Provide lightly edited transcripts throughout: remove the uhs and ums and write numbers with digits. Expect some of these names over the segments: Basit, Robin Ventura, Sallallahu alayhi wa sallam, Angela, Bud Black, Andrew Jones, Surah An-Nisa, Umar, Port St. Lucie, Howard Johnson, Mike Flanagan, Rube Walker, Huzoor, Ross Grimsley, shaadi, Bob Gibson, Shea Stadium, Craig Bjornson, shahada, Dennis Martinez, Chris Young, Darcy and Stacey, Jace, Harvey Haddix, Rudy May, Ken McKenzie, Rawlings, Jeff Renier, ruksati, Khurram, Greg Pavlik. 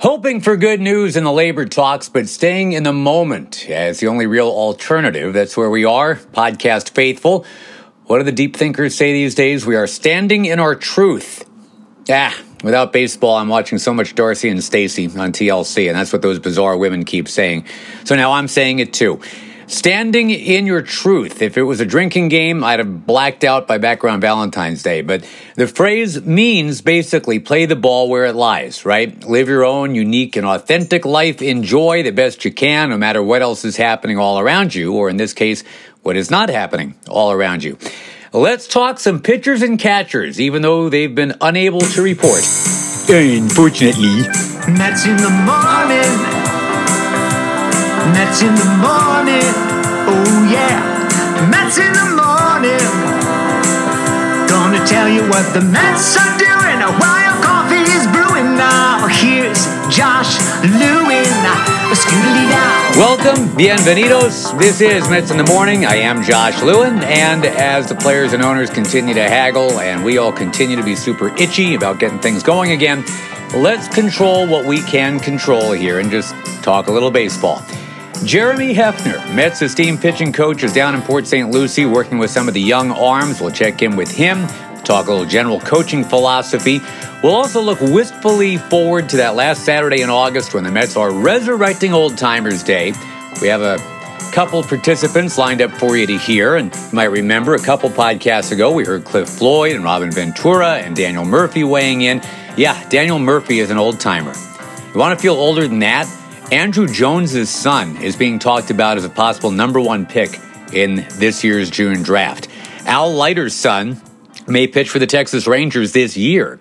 Hoping for good news in the labor talks, but staying in the moment as the only real alternative. That's where we are, podcast faithful. What do the deep thinkers say these days? We are standing in our truth. Without baseball, I'm watching so much Darcy and Stacey on TLC, and that's what those bizarre women keep saying. So now I'm saying it too. Standing in your truth. If it was a drinking game, I'd have blacked out by background Valentine's Day. But the phrase means basically play the ball where it lies, right? Live your own unique and authentic life. Enjoy the best you can, no matter what else is happening all around you, or in this case, what is not happening all around you. Let's talk some pitchers and catchers, even though they've been unable to report. Unfortunately. Mets in the morning. Mets in the morning, oh yeah, Mets in the morning. Gonna tell you what the Mets are doing while coffee is brewing. Now here's Josh Lewin. Welcome, bienvenidos. This is Mets in the Morning. I am Josh Lewin, and as the players and owners continue to haggle and we all continue to be super itchy about getting things going again, let's control what we can control here and just talk a little baseball. Jeremy Hefner, Mets esteemed pitching coach, is down in Port St. Lucie working with some of the young arms. We'll check in with him, talk a little general coaching philosophy. We'll also look wistfully forward to that last Saturday in August when the Mets are resurrecting Old Timers Day. We have a couple participants lined up for you to hear, and you might remember a couple podcasts ago we heard Cliff Floyd and Robin Ventura and Daniel Murphy weighing in. Yeah, Daniel Murphy is an old timer. You want to feel older than that? Andrew Jones' son is being talked about as a possible number one pick in this year's June draft. Al Leiter's son may pitch for the Texas Rangers this year.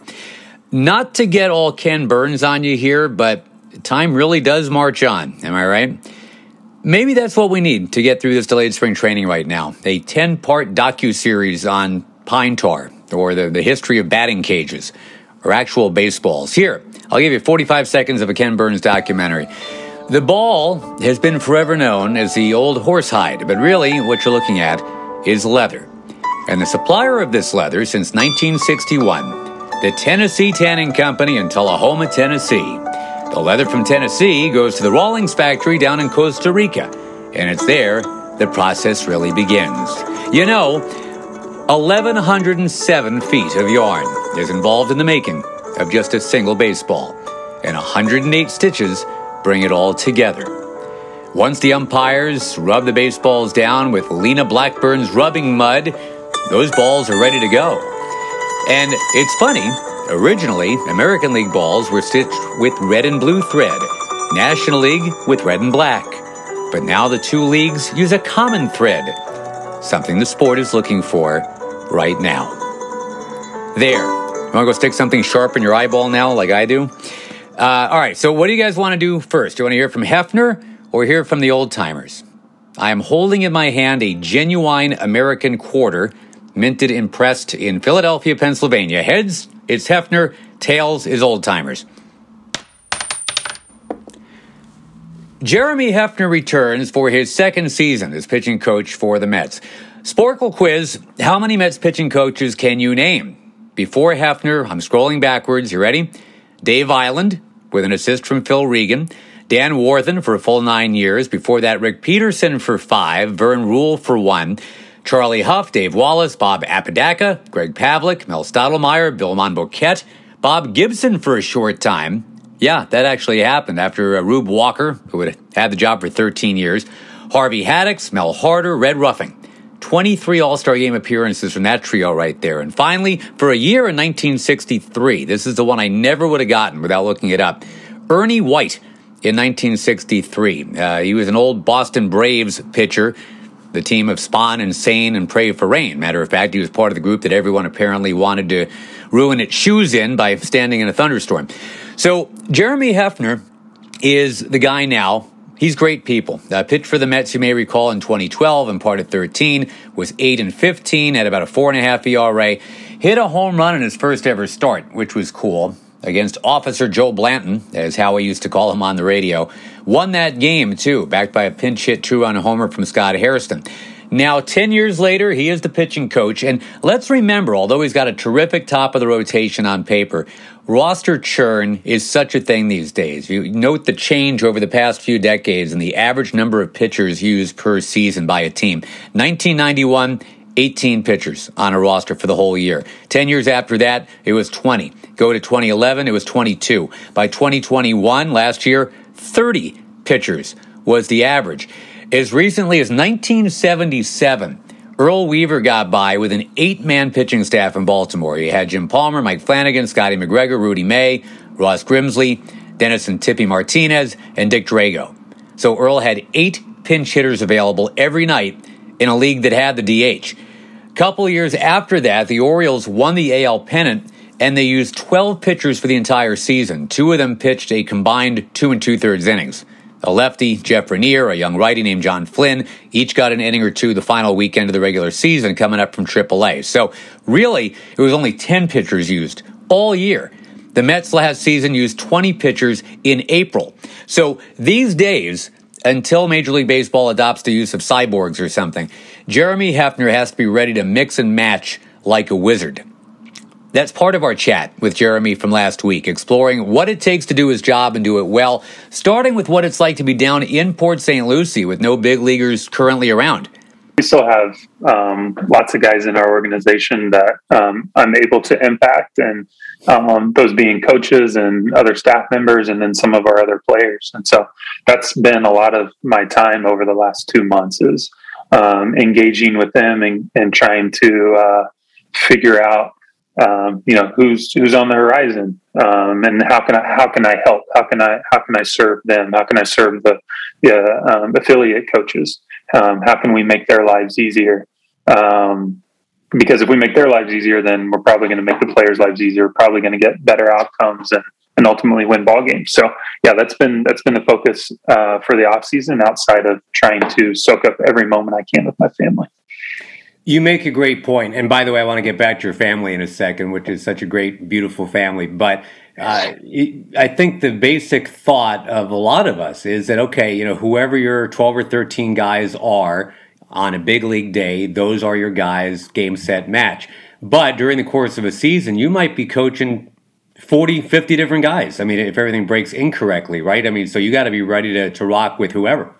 Not to get all Ken Burns on you here, but time really does march on, am I right? Maybe that's what we need to get through this delayed spring training right now. A 10-part docuseries on pine tar, or the history of batting cages, or actual baseballs. Here, I'll give you 45 seconds of a Ken Burns documentary. The ball has been forever known as the old horsehide, but really what you're looking at is leather. And the supplier of this leather since 1961, the Tennessee Tanning Company in Tullahoma, Tennessee. The leather from Tennessee goes to the Rawlings factory down in Costa Rica, and it's there the process really begins. You know, 1,107 feet of yarn is involved in the making of just a single baseball, and 108 stitches bring it all together. Once the umpires rub the baseballs down with Lena Blackburn's rubbing mud, those balls are ready to go. And it's funny, originally, American League balls were stitched with red and blue thread, National League with red and black. But now the two leagues use a common thread, something the sport is looking for right now. There. You want to go stick something sharp in your eyeball now like I do? All right, so what do you guys want to do first? Do you want to hear from Hefner or hear from the old-timers? I am holding in my hand a genuine American quarter minted and pressed in Philadelphia, Pennsylvania. Heads, it's Hefner. Tails is old-timers. Jeremy Hefner returns for his second season as pitching coach for the Mets. Sporkle quiz, how many Mets pitching coaches can you name? Before Hefner, I'm scrolling backwards. You ready? Dave Island, with an assist from Phil Regan. Dan Warthen for a full 9 years. Before that, Rick Peterson for 5. Vern Rule for 1. Charlie Huff, Dave Wallace, Bob Apodaca, Greg Pavlik, Mel Stottlemyre, Bill Monbouquette. Bob Gibson for a short time. Yeah, that actually happened after Rube Walker, who had had the job for 13 years. Harvey Haddix, Mel Harder, Red Ruffing. 23 All-Star Game appearances from that trio right there. And finally, for a year in 1963, this is the one I never would have gotten without looking it up, Ernie White in 1963. He was an old Boston Braves pitcher, the team of Spahn and Sane and Pray for Rain. Matter of fact, he was part of the group that everyone apparently wanted to ruin its shoes in by standing in a thunderstorm. So Jeremy Hefner is the guy now. He's great people. Pitched for the Mets, you may recall, in 2012 and part of 13, was 8-15, had about a 4.5 ERA, hit a home run in his first ever start, which was cool, against Officer Joe Blanton, as Howie used to call him on the radio. Won that game, too, backed by a pinch hit two-run homer from Scott Hairston. Now, 10 years later, he is the pitching coach, and let's remember, although he's got a terrific top-of-the-rotation on paper, roster churn is such a thing these days. You note the change over the past few decades in the average number of pitchers used per season by a team. 1991, 18 pitchers on a roster for the whole year. 10 years after that, it was 20. Go to 2011, it was 22. By 2021, last year, 30 pitchers was the average. As recently as 1977, Earl Weaver got by with an 8-man pitching staff in Baltimore. He had Jim Palmer, Mike Flanagan, Scotty McGregor, Rudy May, Ross Grimsley, Dennis and Tippy Martinez, and Dick Drago. So Earl had 8 pinch hitters available every night in a league that had the DH. A couple years after that, the Orioles won the AL pennant, and they used 12 pitchers for the entire season. 2 of them pitched a combined 2 2/3 innings. A lefty, Jeff Renier, a young righty named John Flynn, each got an inning or two the final weekend of the regular season coming up from AAA. So really, it was only 10 pitchers used all year. The Mets last season used 20 pitchers in April. So these days, until Major League Baseball adopts the use of cyborgs or something, Jeremy Hefner has to be ready to mix and match like a wizard. That's part of our chat with Jeremy from last week, exploring what it takes to do his job and do it well, starting with what it's like to be down in Port St. Lucie with no big leaguers currently around. We still have lots of guys in our organization that I'm able to impact, and those being coaches and other staff members and then some of our other players. And so that's been a lot of my time over the last 2 months is engaging with them and trying to figure out who's on the horizon, and how can I help? How can I serve them? How can I serve the affiliate coaches? How can we make their lives easier? Because if we make their lives easier, then we're probably going to make the players' lives easier. We're probably going to get better outcomes and ultimately win ball games. So yeah, that's been the focus for the off season outside of trying to soak up every moment I can with my family. You make a great point. And by the way, I want to get back to your family in a second, which is such a great, beautiful family. But I think the basic thought of a lot of us is that, okay, whoever your 12 or 13 guys are on a big league day, those are your guys, game, set, match. But during the course of a season, you might be coaching 40, 50 different guys. I mean, if everything breaks incorrectly, right? I mean, so you got to be ready to rock with whoever.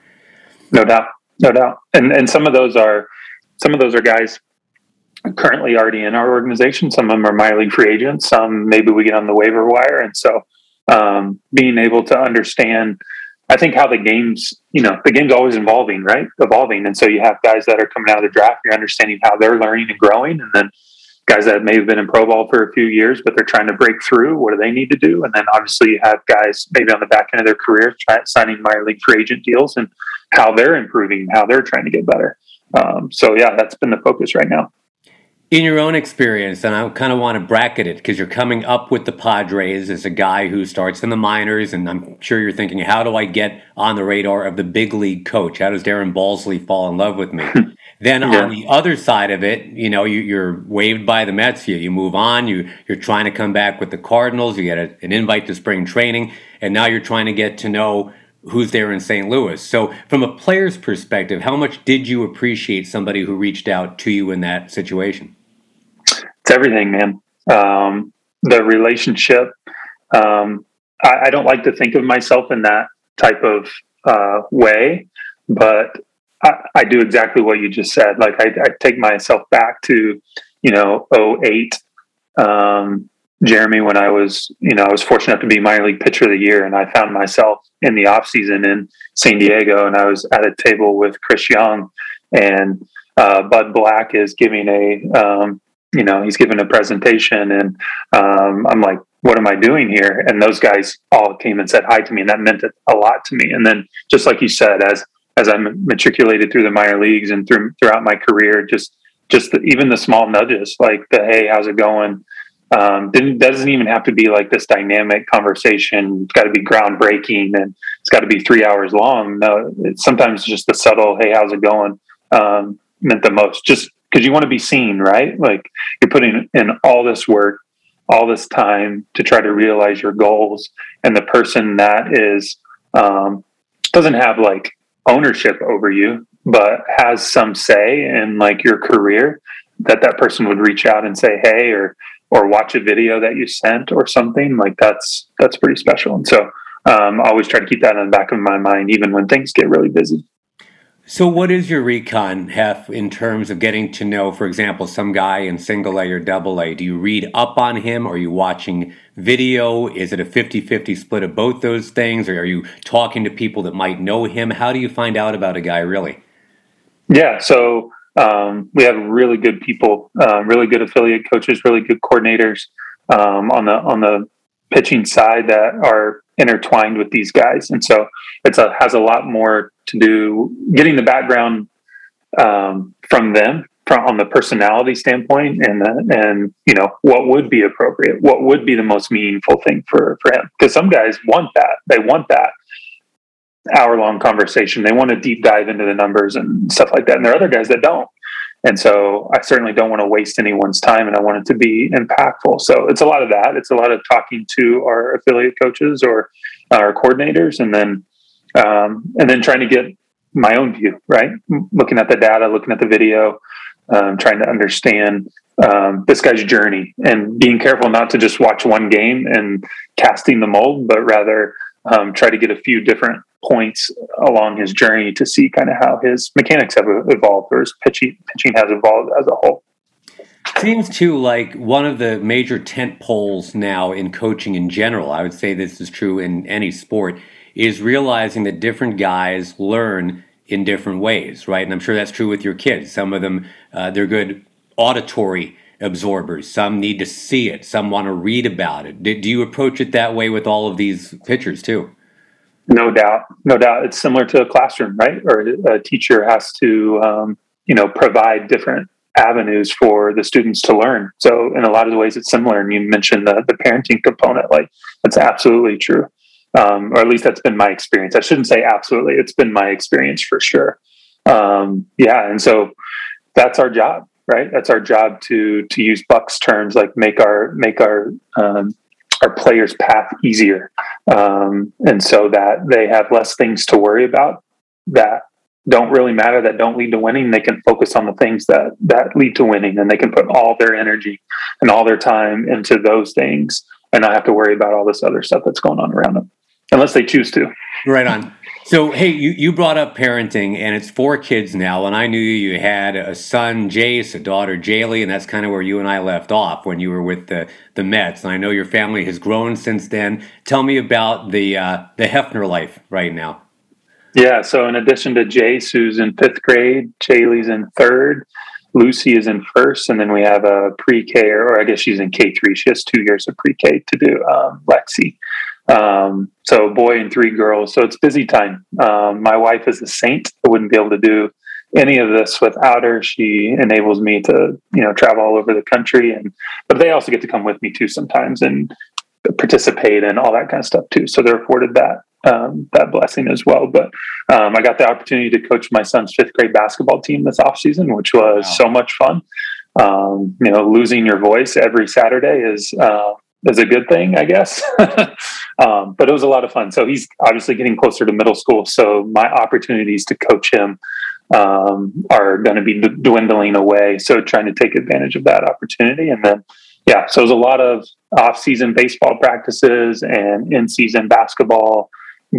No doubt. And some of those are guys currently already in our organization. Some of them are minor league free agents. Some maybe we get on the waiver wire. And so being able to understand, I think, how the game's always evolving, right? Evolving. And so you have guys that are coming out of the draft. You're understanding how they're learning and growing. And then guys that may have been in pro ball for a few years, but they're trying to break through. What do they need to do? And then obviously you have guys maybe on the back end of their career signing minor league free agent deals and how they're improving, how they're trying to get better. So yeah, that's been the focus right now. In your own experience, and I kind of want to bracket it because you're coming up with the Padres as a guy who starts in the minors, and I'm sure you're thinking, how do I get on the radar of the big league coach? How does Darren Balsley fall in love with me? Then yeah. On the other side of it, you're waived by the Mets. You move on. You're trying to come back with the Cardinals. You get an invite to spring training, and now you're trying to get to know who's there in St. Louis. So from a player's perspective, how much did you appreciate somebody who reached out to you in that situation? It's everything, man. The relationship. I don't like to think of myself in that type of way, but I do exactly what you just said. Like I take myself back to, 2008, Jeremy, when I was fortunate enough to be minor league pitcher of the year, and I found myself in the off season in San Diego, and I was at a table with Chris Young, and Bud Black is giving a presentation, and I'm like, what am I doing here? And those guys all came and said hi to me, and that meant a lot to me. And then, just like you said, as I matriculated through the minor leagues and throughout my career, just even the small nudges, like hey, how's it going? Doesn't even have to be like this dynamic conversation. It's got to be groundbreaking and it's got to be 3 hours long. No, it's sometimes just the subtle, hey, how's it going? Meant the most, just because you want to be seen, right? Like you're putting in all this work, all this time to try to realize your goals. And the person that is, doesn't have like ownership over you, but has some say in like your career, that person would reach out and say, hey, or watch a video that you sent or something like that's pretty special. And so I always try to keep that in the back of my mind, even when things get really busy. So what is your recon, Hef, in terms of getting to know, for example, some guy in single A or double A? Do you read up on him? Are you watching video? Is it a 50-50 split of both those things? Or are you talking to people that might know him? How do you find out about a guy, really? Yeah, so we have really good people, really good affiliate coaches, really good coordinators on the pitching side that are intertwined with these guys. And so it has a lot more to do getting the background from them on the personality standpoint and you know, what would be appropriate, what would be the most meaningful thing for him. Because some guys want that. They want that hour-long conversation. They want to deep dive into the numbers and stuff like that. And there are other guys that don't. And so I certainly don't want to waste anyone's time, and I want it to be impactful. So it's a lot of that. It's a lot of talking to our affiliate coaches or our coordinators, and then trying to get my own view, right? Looking at the data, looking at the video, trying to understand this guy's journey and being careful not to just watch one game and casting the mold, but rather try to get a few different points along his journey to see kind of how his mechanics have evolved or his pitching has evolved as a whole. Seems too like one of the major tent poles now in coaching in general, I would say this is true in any sport, is realizing that different guys learn in different ways, right? And I'm sure that's true with your kids. Some of them, they're good auditory absorbers. Some need to see it. Some want to read about it. Do you approach it that way with all of these pitchers too? No doubt. It's similar to a classroom, right? Or a teacher has to, provide different avenues for the students to learn. So in a lot of ways, it's similar. And you mentioned the parenting component. Like, that's absolutely true. Or at least that's been my experience. I shouldn't say absolutely. It's been my experience for sure. And so that's our job, right? That's our job to use Buck's terms, like make our players' path easier. And so that they have less things to worry about that don't really matter, that don't lead to winning. They can focus on the things that lead to winning, and they can put all their energy and all their time into those things and not have to worry about all this other stuff that's going on around them, unless they choose to. Right on. So, hey, you brought up parenting, and it's 4 kids now, and I knew you had a son, Jace, a daughter, Jaylee, and that's kind of where you and I left off when you were with the Mets, and I know your family has grown since then. Tell me about the Hefner life right now. Yeah, so in addition to Jace, who's in 5th grade, Jaylee's in 3rd, Lucy is in 1st, and then we have a pre-K, or I guess she's in K3. She has 2 years of pre-K to do, Lexi. So a boy and 3 girls. So it's busy time. My wife is a saint. I wouldn't be able to do any of this without her. She enables me to, travel all over the country, but they also get to come with me too sometimes and participate and all that kind of stuff too. So they're afforded that blessing as well. But, I got the opportunity to coach my son's 5th grade basketball team this off season, which was so much fun. Losing your voice every Saturday is a good thing, I guess. But it was a lot of fun. So he's obviously getting closer to middle school. So my opportunities to coach him are going to be dwindling away. So trying to take advantage of that opportunity. And then, so it was a lot of off-season baseball practices and in-season basketball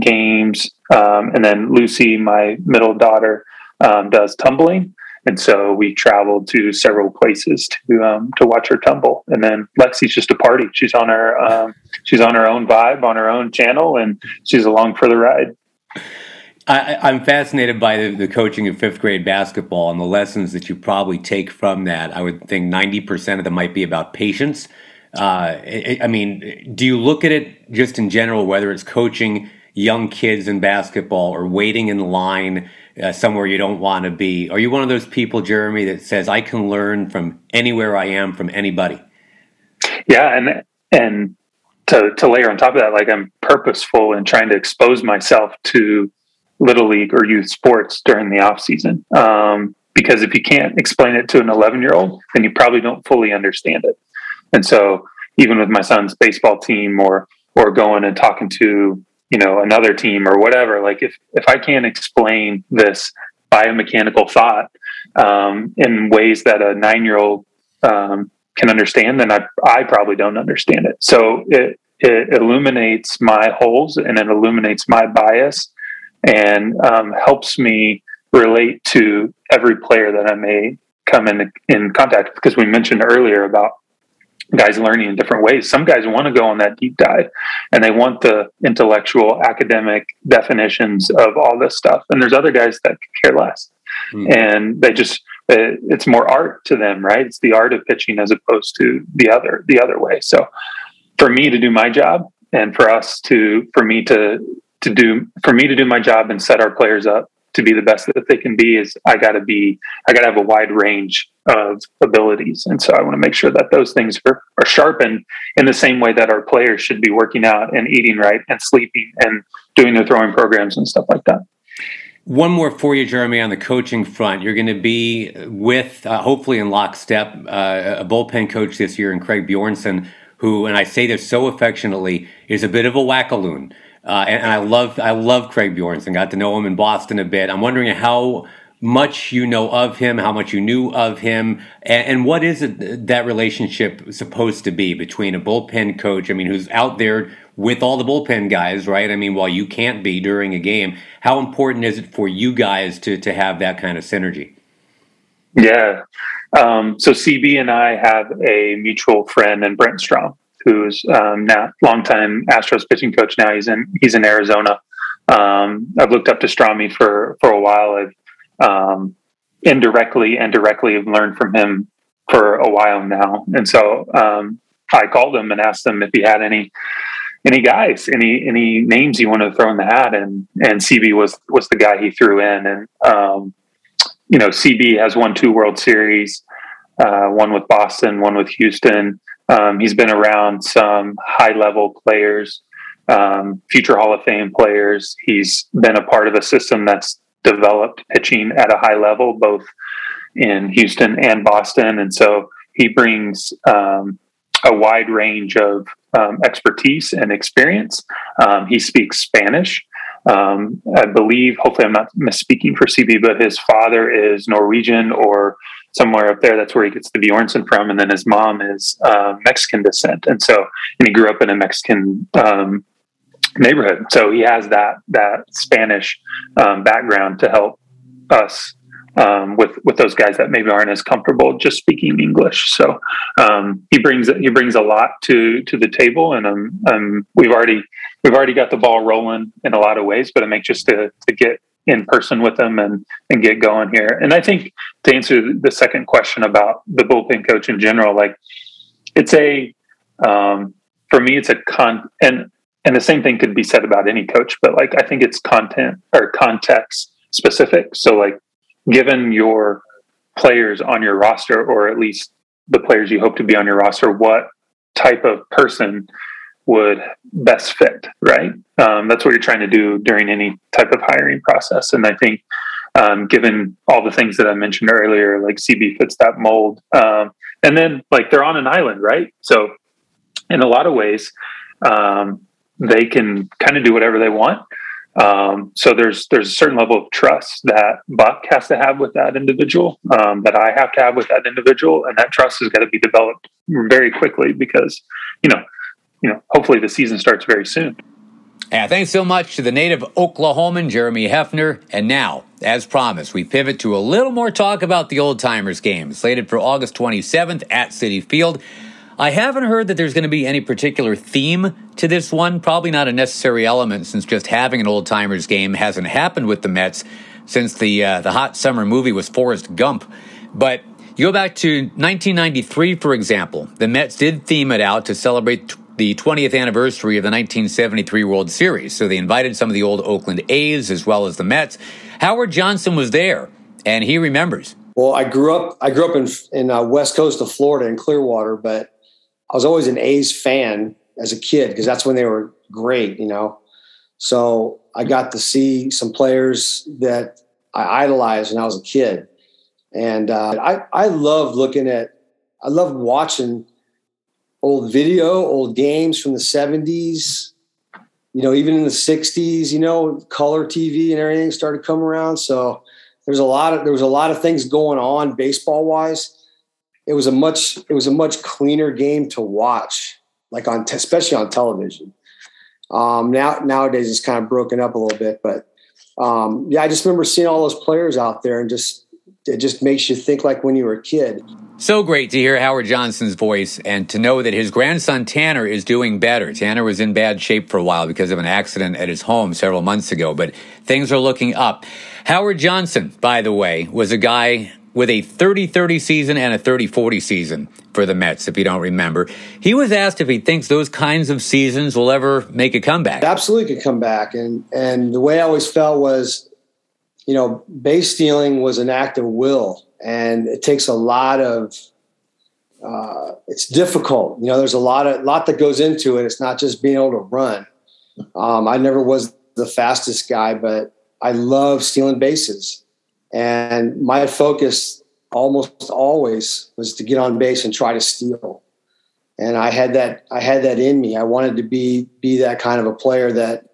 games. And then Lucy, my middle daughter, does tumbling. And so we traveled to several places to watch her tumble. And then Lexi's just a party. She's on her own vibe, on her own channel, and she's along for the ride. I'm fascinated by the coaching of 5th grade basketball and the lessons that you probably take from that. I would think 90% of them might be about patience. Do you look at it just in general, whether it's coaching young kids in basketball or waiting in line somewhere you don't want to be? Are you one of those people, Jeremy, that says, I can learn from anywhere I am, from anybody? Yeah. And to layer on top of that, like, I'm purposeful in trying to expose myself to Little League or youth sports during the off season. Because if you can't explain it to an 11-year-old, then you probably don't fully understand it. And so even with my son's baseball team or going and talking to, you know, another team or whatever, like if I can't explain this biomechanical thought in ways that a 9-year-old can understand, then I probably don't understand it. So it illuminates my holes and it illuminates my bias and helps me relate to every player that I may come in contact with. Because we mentioned earlier about guys learning in different ways. Some guys want to go on that deep dive and they want the intellectual academic definitions of all this stuff. And there's other guys that care less. Mm. And they just, it's more art to them, right? It's the art of pitching as opposed to the other way. So for me to do my job and for me to do my job and set our players up to be the best that they can be is I got to have a wide range of abilities. And so I want to make sure that those things are sharpened in the same way that our players should be working out and eating right and sleeping and doing their throwing programs and stuff like that. One more for you, Jeremy, on the coaching front. You're going to be with, hopefully in lockstep, a bullpen coach this year in Craig Bjornson, who, and I say this so affectionately, is a bit of a wackaloon. And I love Craig Bjornson. Got to know him in Boston a bit. I'm wondering how much you know of him, how much you knew of him, and what is it that relationship supposed to be between a bullpen coach, I mean, who's out there with all the bullpen guys, right? I mean, while you can't be during a game, how important is it for you guys to have that kind of synergy? Yeah. So CB and I have a mutual friend in Brent Strom, who's now longtime Astros pitching coach. Now he's in Arizona. I've looked up to Stromy for a while. I've indirectly and directly have learned from him for a while now. And so I called him and asked him if he had any guys, any names he wanted to throw in the hat. And CB was the guy he threw in. And you know, CB has won 2 World Series, one with Boston, one with Houston. He's been around some high-level players, future Hall of Fame players. He's been a part of a system that's developed pitching at a high level, both in Houston and Boston. And so he brings a wide range of expertise and experience. He speaks Spanish. I believe, hopefully I'm not misspeaking for CB, but his father is Norwegian or somewhere up there. That's where he gets the Bjornson from. And then his mom is Mexican descent. And so, and he grew up in a Mexican neighborhood. So he has that Spanish background to help us with those guys that maybe aren't as comfortable just speaking English. So he brings a lot to the table, and we've already got the ball rolling in a lot of ways, but it makes just to get in person with them and get going here. And I think to answer the second question about the bullpen coach in general, like it's a, for me, it's a and the same thing could be said about any coach, but like, I think it's content or context specific. So like, given your players on your roster, or at least the players you hope to be on your roster, what type of person would best fit, right? That's what you're trying to do during any type of hiring process. And I think given all the things that I mentioned earlier, like CB fits that mold. And then like they're on an island, right? So in a lot of ways, they can kind of do whatever they want. So there's a certain level of trust that Buck has to have with that individual, that I have to have with that individual. And that trust has got to be developed very quickly because, you know, hopefully the season starts very soon. Yeah, thanks so much to the native Oklahoman, Jeremy Hefner. And now, as promised, we pivot to a little more talk about the Old Timers game, slated for August 27th at Citi Field. I haven't heard that there's going to be any particular theme to this one. Probably not a necessary element, since just having an Old Timers game hasn't happened with the Mets since the hot summer movie was Forrest Gump. But you go back to 1993, for example. The Mets did theme it out to celebrate the 20th anniversary of the 1973 World Series. So they invited some of the old Oakland A's as well as the Mets. Howard Johnson was there, and he remembers. Well, I grew up in West Coast of Florida in Clearwater, but I was always an A's fan as a kid because that's when they were great, you know. So I got to see some players that I idolized when I was a kid. And I love looking at – I love watching old video, old games from the 70s, you know, even in the 60s, you know, color TV and everything started coming around. So there was a lot of things going on baseball-wise. It was a much cleaner game to watch, like especially on television. Nowadays it's kind of broken up a little bit, but I just remember seeing all those players out there, and it just makes you think like when you were a kid. So great to hear Howard Johnson's voice and to know that his grandson Tanner is doing better. Tanner was in bad shape for a while because of an accident at his home several months ago, but things are looking up. Howard Johnson, by the way, was a guy with a 30-30 season and a 30-40 season for the Mets, if you don't remember. He was asked if he thinks those kinds of seasons will ever make a comeback. It absolutely could come back. And the way I always felt was, you know, base stealing was an act of will, and it takes a lot of it's difficult. You know, there's a lot that goes into it. It's not just being able to run. I never was the fastest guy, but I love stealing bases. And my focus almost always was to get on base and try to steal. And I had that in me. I wanted to be that kind of a player that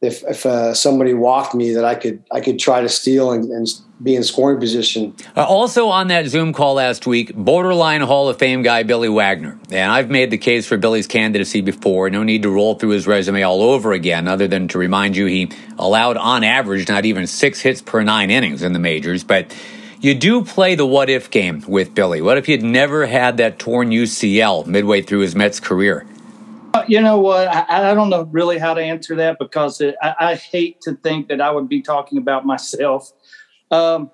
if somebody walked me, that I could try to steal and be in scoring position. Also on that Zoom call last week, borderline Hall of Fame guy Billy Wagner. And I've made the case for Billy's candidacy before. No need to roll through his resume all over again, other than to remind you he allowed on average not even 6 hits per 9 innings in the majors. But you do play the what-if game with Billy. What if you'd never had that torn UCL midway through his Mets career? You know what? I don't know really how to answer that because I hate to think that I would be talking about myself. You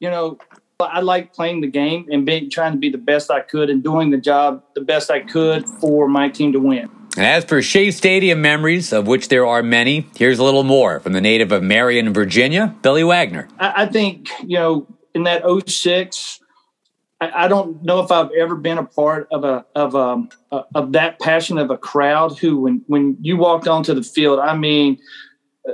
know, I like playing the game and trying to be the best I could and doing the job the best I could for my team to win. And as for Shea Stadium memories, of which there are many, here's a little more from the native of Marion, Virginia, Billy Wagner. I think, you know, in that 2006, I don't know if I've ever been a part of that passion of a crowd who, when you walked onto the field, I mean,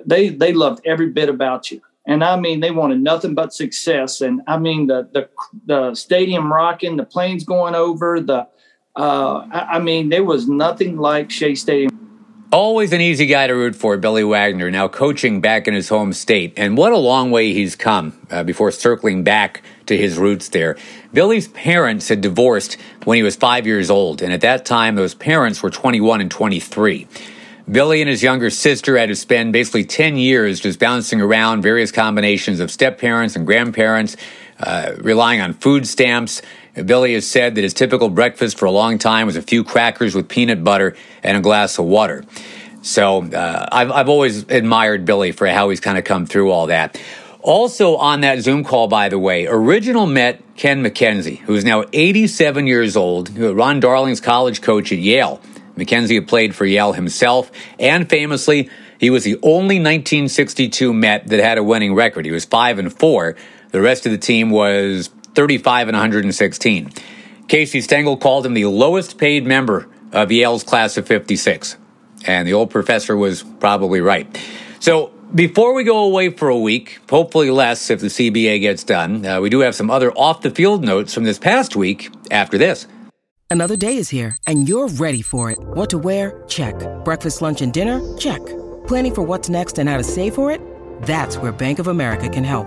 they loved every bit about you. And I mean, they wanted nothing but success. And I mean, the stadium rocking, the planes going over, there was nothing like Shea Stadium. Always an easy guy to root for, Billy Wagner, now coaching back in his home state. And what a long way he's come before circling back to his roots there. Billy's parents had divorced when he was 5 years old, and at that time, those parents were 21 and 23. Billy and his younger sister had to spend basically 10 years just bouncing around various combinations of step-parents and grandparents, relying on food stamps. Billy has said that his typical breakfast for a long time was a few crackers with peanut butter and a glass of water. So I've always admired Billy for how he's kind of come through all that. Also on that Zoom call, by the way, original Met Ken McKenzie, who is now 87 years old, Ron Darling's college coach at Yale. McKenzie had played for Yale himself, and famously, he was the only 1962 Met that had a winning record. He was 5-4. The rest of the team was 35-116. Casey Stengel called him the lowest paid member of Yale's class of 56. And the old professor was probably right. So before we go away for a week, hopefully less if the CBA gets done, we do have some other off-the-field notes from this past week after this. Another day is here, and you're ready for it. What to wear? Check. Breakfast, lunch, and dinner? Check. Planning for what's next and how to save for it? That's where Bank of America can help.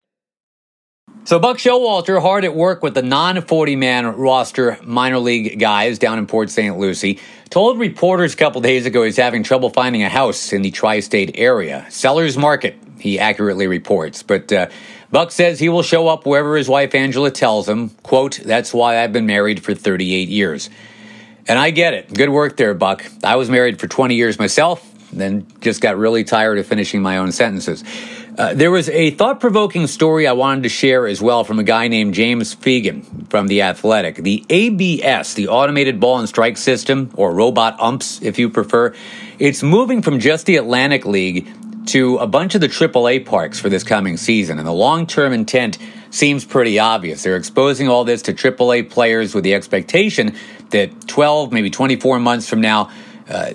So Buck Showalter hard at work with the non-40-man roster minor league guys down in Port St. Lucie told reporters a couple days ago he's having trouble finding a house in the tri-state area. Seller's market, he accurately reports. But Buck says he will show up wherever his wife Angela tells him. Quote, "That's why I've been married for 38 years. And I get it. Good work there, Buck. I was married for 20 years myself, then just got really tired of finishing my own sentences. There was a thought-provoking story I wanted to share as well from a guy named James Fegan from The Athletic. The ABS, the Automated Ball and Strike System, or Robot Umps, if you prefer, it's moving from just the Atlantic League to a bunch of the AAA parks for this coming season, and the long-term intent seems pretty obvious. They're exposing all this to AAA players with the expectation that 12, maybe 24 months from now,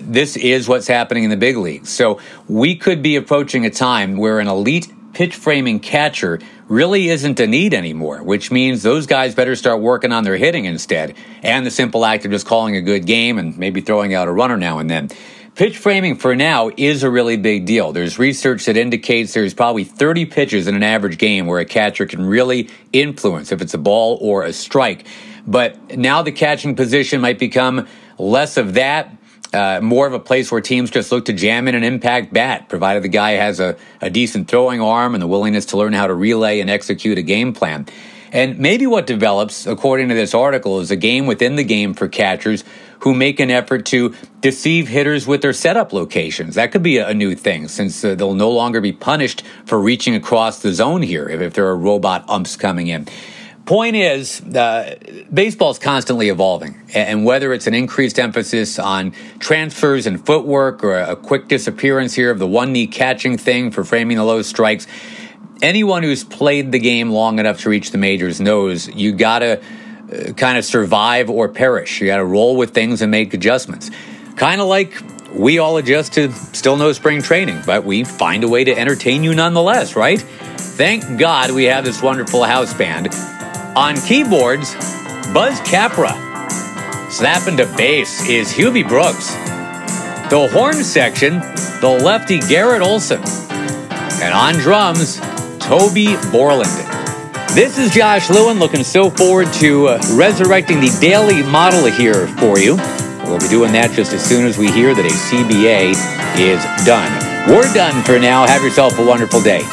this is what's happening in the big leagues. So we could be approaching a time where an elite pitch-framing catcher really isn't a need anymore, which means those guys better start working on their hitting instead, and the simple act of just calling a good game and maybe throwing out a runner now and then. Pitch framing for now is a really big deal. There's research that indicates there's probably 30 pitches in an average game where a catcher can really influence if it's a ball or a strike. But now the catching position might become less of that, more of a place where teams just look to jam in an impact bat, provided the guy has a decent throwing arm and the willingness to learn how to relay and execute a game plan. And maybe what develops, according to this article, is a game within the game for catchers who make an effort to deceive hitters with their setup locations. That could be a new thing, since they'll no longer be punished for reaching across the zone here if there are robot umps coming in. Point is, baseball's constantly evolving, and whether it's an increased emphasis on transfers and footwork or a quick disappearance here of the one-knee catching thing for framing the low strikes, anyone who's played the game long enough to reach the majors knows you gotta kind of survive or perish. You got to roll with things and make adjustments. Kind of like we all adjust to still no spring training, but we find a way to entertain you nonetheless, right? Thank God we have this wonderful house band. On keyboards, Buzz Capra. Snapping to bass is Hubie Brooks. The horn section, the lefty Garrett Olson. And on drums, Toby Borland. This is Josh Lewin, looking so forward to resurrecting the daily model here for you. We'll be doing that just as soon as we hear that a CBA is done. We're done for now. Have yourself a wonderful day.